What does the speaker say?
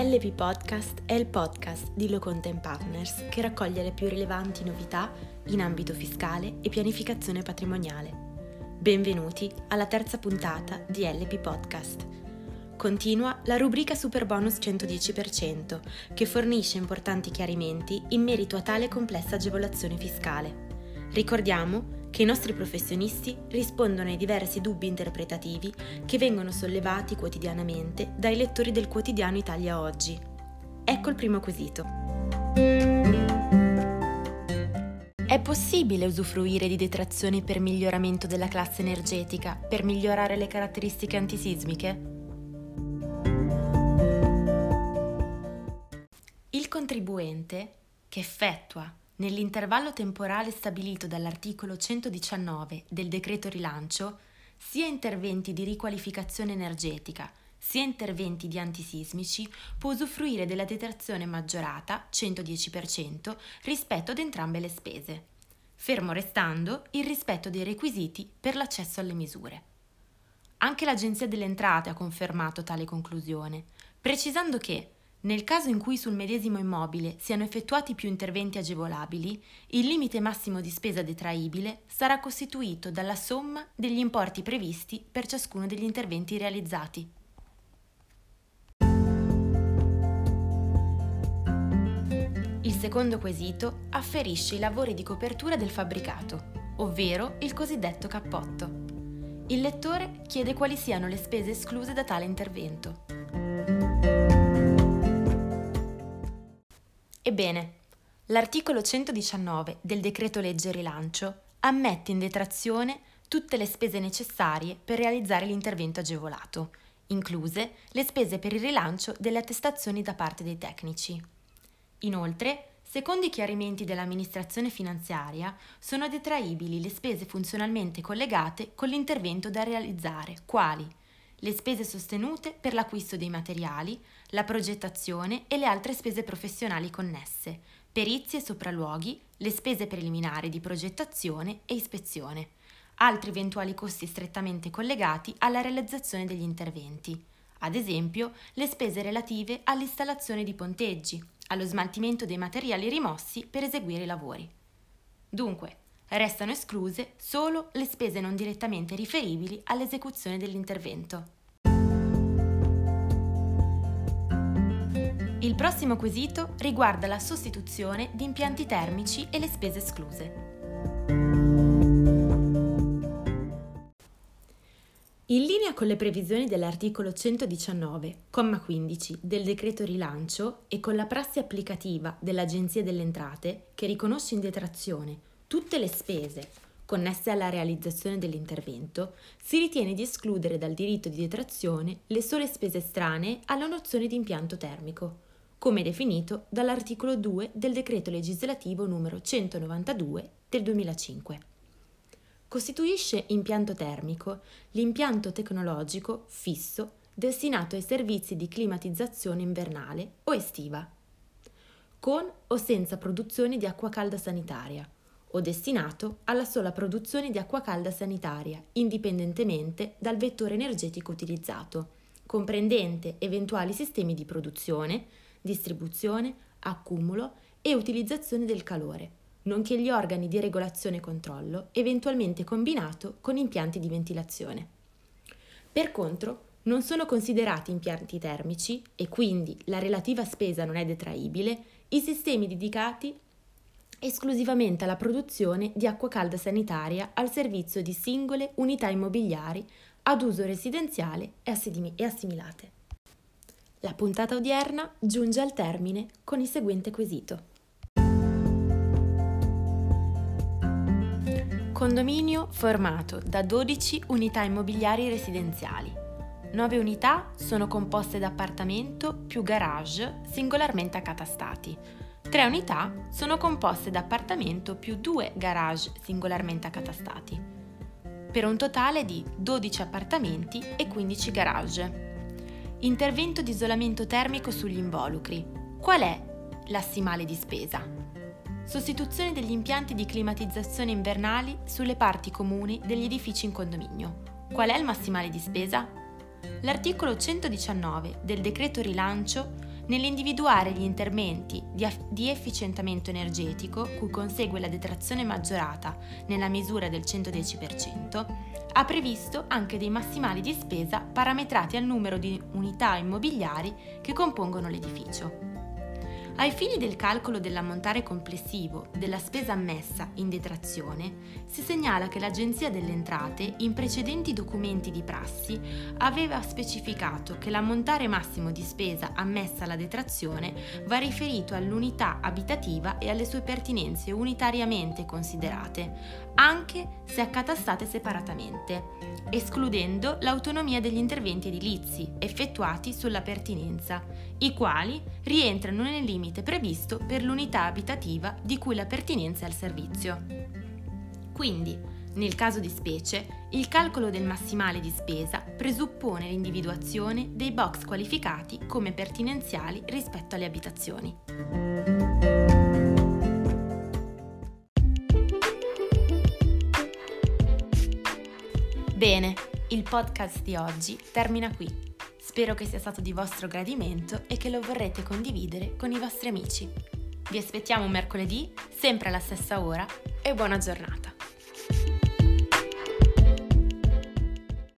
LV Podcast è il podcast di Loconten Partners che raccoglie le più rilevanti novità in ambito fiscale e pianificazione patrimoniale. Benvenuti alla terza puntata di LV Podcast. Continua la rubrica Superbonus 110% che fornisce importanti chiarimenti in merito a tale complessa agevolazione fiscale. Ricordiamo che i nostri professionisti rispondono ai diversi dubbi interpretativi che vengono sollevati quotidianamente dai lettori del quotidiano Italia Oggi. Ecco il primo quesito. È possibile usufruire di detrazioni per miglioramento della classe energetica per migliorare le caratteristiche antisismiche? Il contribuente che effettua nell'intervallo temporale stabilito dall'articolo 119 del Decreto Rilancio, sia interventi di riqualificazione energetica, sia interventi di antisismici, può usufruire della detrazione maggiorata 110% rispetto ad entrambe le spese, fermo restando il rispetto dei requisiti per l'accesso alle misure. Anche l'Agenzia delle Entrate ha confermato tale conclusione, precisando che nel caso in cui sul medesimo immobile siano effettuati più interventi agevolabili, il limite massimo di spesa detraibile sarà costituito dalla somma degli importi previsti per ciascuno degli interventi realizzati. Il secondo quesito afferisce i lavori di copertura del fabbricato, ovvero il cosiddetto cappotto. Il lettore chiede quali siano le spese escluse da tale intervento. Ebbene, l'articolo 119 del Decreto legge Rilancio ammette in detrazione tutte le spese necessarie per realizzare l'intervento agevolato, incluse le spese per il rilancio delle attestazioni da parte dei tecnici. Inoltre, secondo i chiarimenti dell'amministrazione finanziaria, sono detraibili le spese funzionalmente collegate con l'intervento da realizzare, quali le spese sostenute per l'acquisto dei materiali, la progettazione e le altre spese professionali connesse, perizie e sopralluoghi, le spese preliminari di progettazione e ispezione, altri eventuali costi strettamente collegati alla realizzazione degli interventi, ad esempio le spese relative all'installazione di ponteggi, allo smaltimento dei materiali rimossi per eseguire i lavori. Dunque, restano escluse solo le spese non direttamente riferibili all'esecuzione dell'intervento. Il prossimo quesito riguarda la sostituzione di impianti termici e le spese escluse. In linea con le previsioni dell'articolo 119, comma 15 del Decreto Rilancio e con la prassi applicativa dell'Agenzia delle Entrate, che riconosce in detrazione tutte le spese connesse alla realizzazione dell'intervento, si ritiene di escludere dal diritto di detrazione le sole spese estranee alla nozione di impianto termico, come definito dall'articolo 2 del Decreto legislativo numero 192 del 2005. Costituisce impianto termico l'impianto tecnologico fisso destinato ai servizi di climatizzazione invernale o estiva, con o senza produzione di acqua calda sanitaria, o destinato alla sola produzione di acqua calda sanitaria, indipendentemente dal vettore energetico utilizzato, comprendente eventuali sistemi di produzione, distribuzione, accumulo e utilizzazione del calore, nonché gli organi di regolazione e controllo, eventualmente combinato con impianti di ventilazione. Per contro, non sono considerati impianti termici e quindi la relativa spesa non è detraibile i sistemi dedicati esclusivamente alla produzione di acqua calda sanitaria al servizio di singole unità immobiliari ad uso residenziale e assimilate. La puntata odierna giunge al termine con il seguente quesito. Condominio formato da 12 unità immobiliari residenziali. 9 unità sono composte da appartamento più garage singolarmente accatastati. 3 unità sono composte da appartamento più 2 garage singolarmente accatastati, per un totale di 12 appartamenti e 15 garage. Intervento di isolamento termico sugli involucri. Qual è l'assimale di spesa? Sostituzione degli impianti di climatizzazione invernali sulle parti comuni degli edifici in condominio. Qual è il massimale di spesa? L'articolo 119 del Decreto Rilancio nell'individuare gli interventi di efficientamento energetico cui consegue la detrazione maggiorata nella misura del 110%, ha previsto anche dei massimali di spesa parametrati al numero di unità immobiliari che compongono l'edificio. Ai fini del calcolo dell'ammontare complessivo della spesa ammessa in detrazione, si segnala che l'Agenzia delle Entrate, in precedenti documenti di prassi, aveva specificato che l'ammontare massimo di spesa ammessa alla detrazione va riferito all'unità abitativa e alle sue pertinenze unitariamente considerate, anche se accatastate separatamente, escludendo l'autonomia degli interventi edilizi effettuati sulla pertinenza, i quali rientrano nel limite previsto per l'unità abitativa di cui la pertinenza è al servizio. Quindi, nel caso di specie, il calcolo del massimale di spesa presuppone l'individuazione dei box qualificati come pertinenziali rispetto alle abitazioni. Bene, il podcast di oggi termina qui. Spero che sia stato di vostro gradimento e che lo vorrete condividere con i vostri amici. Vi aspettiamo mercoledì, sempre alla stessa ora, e buona giornata!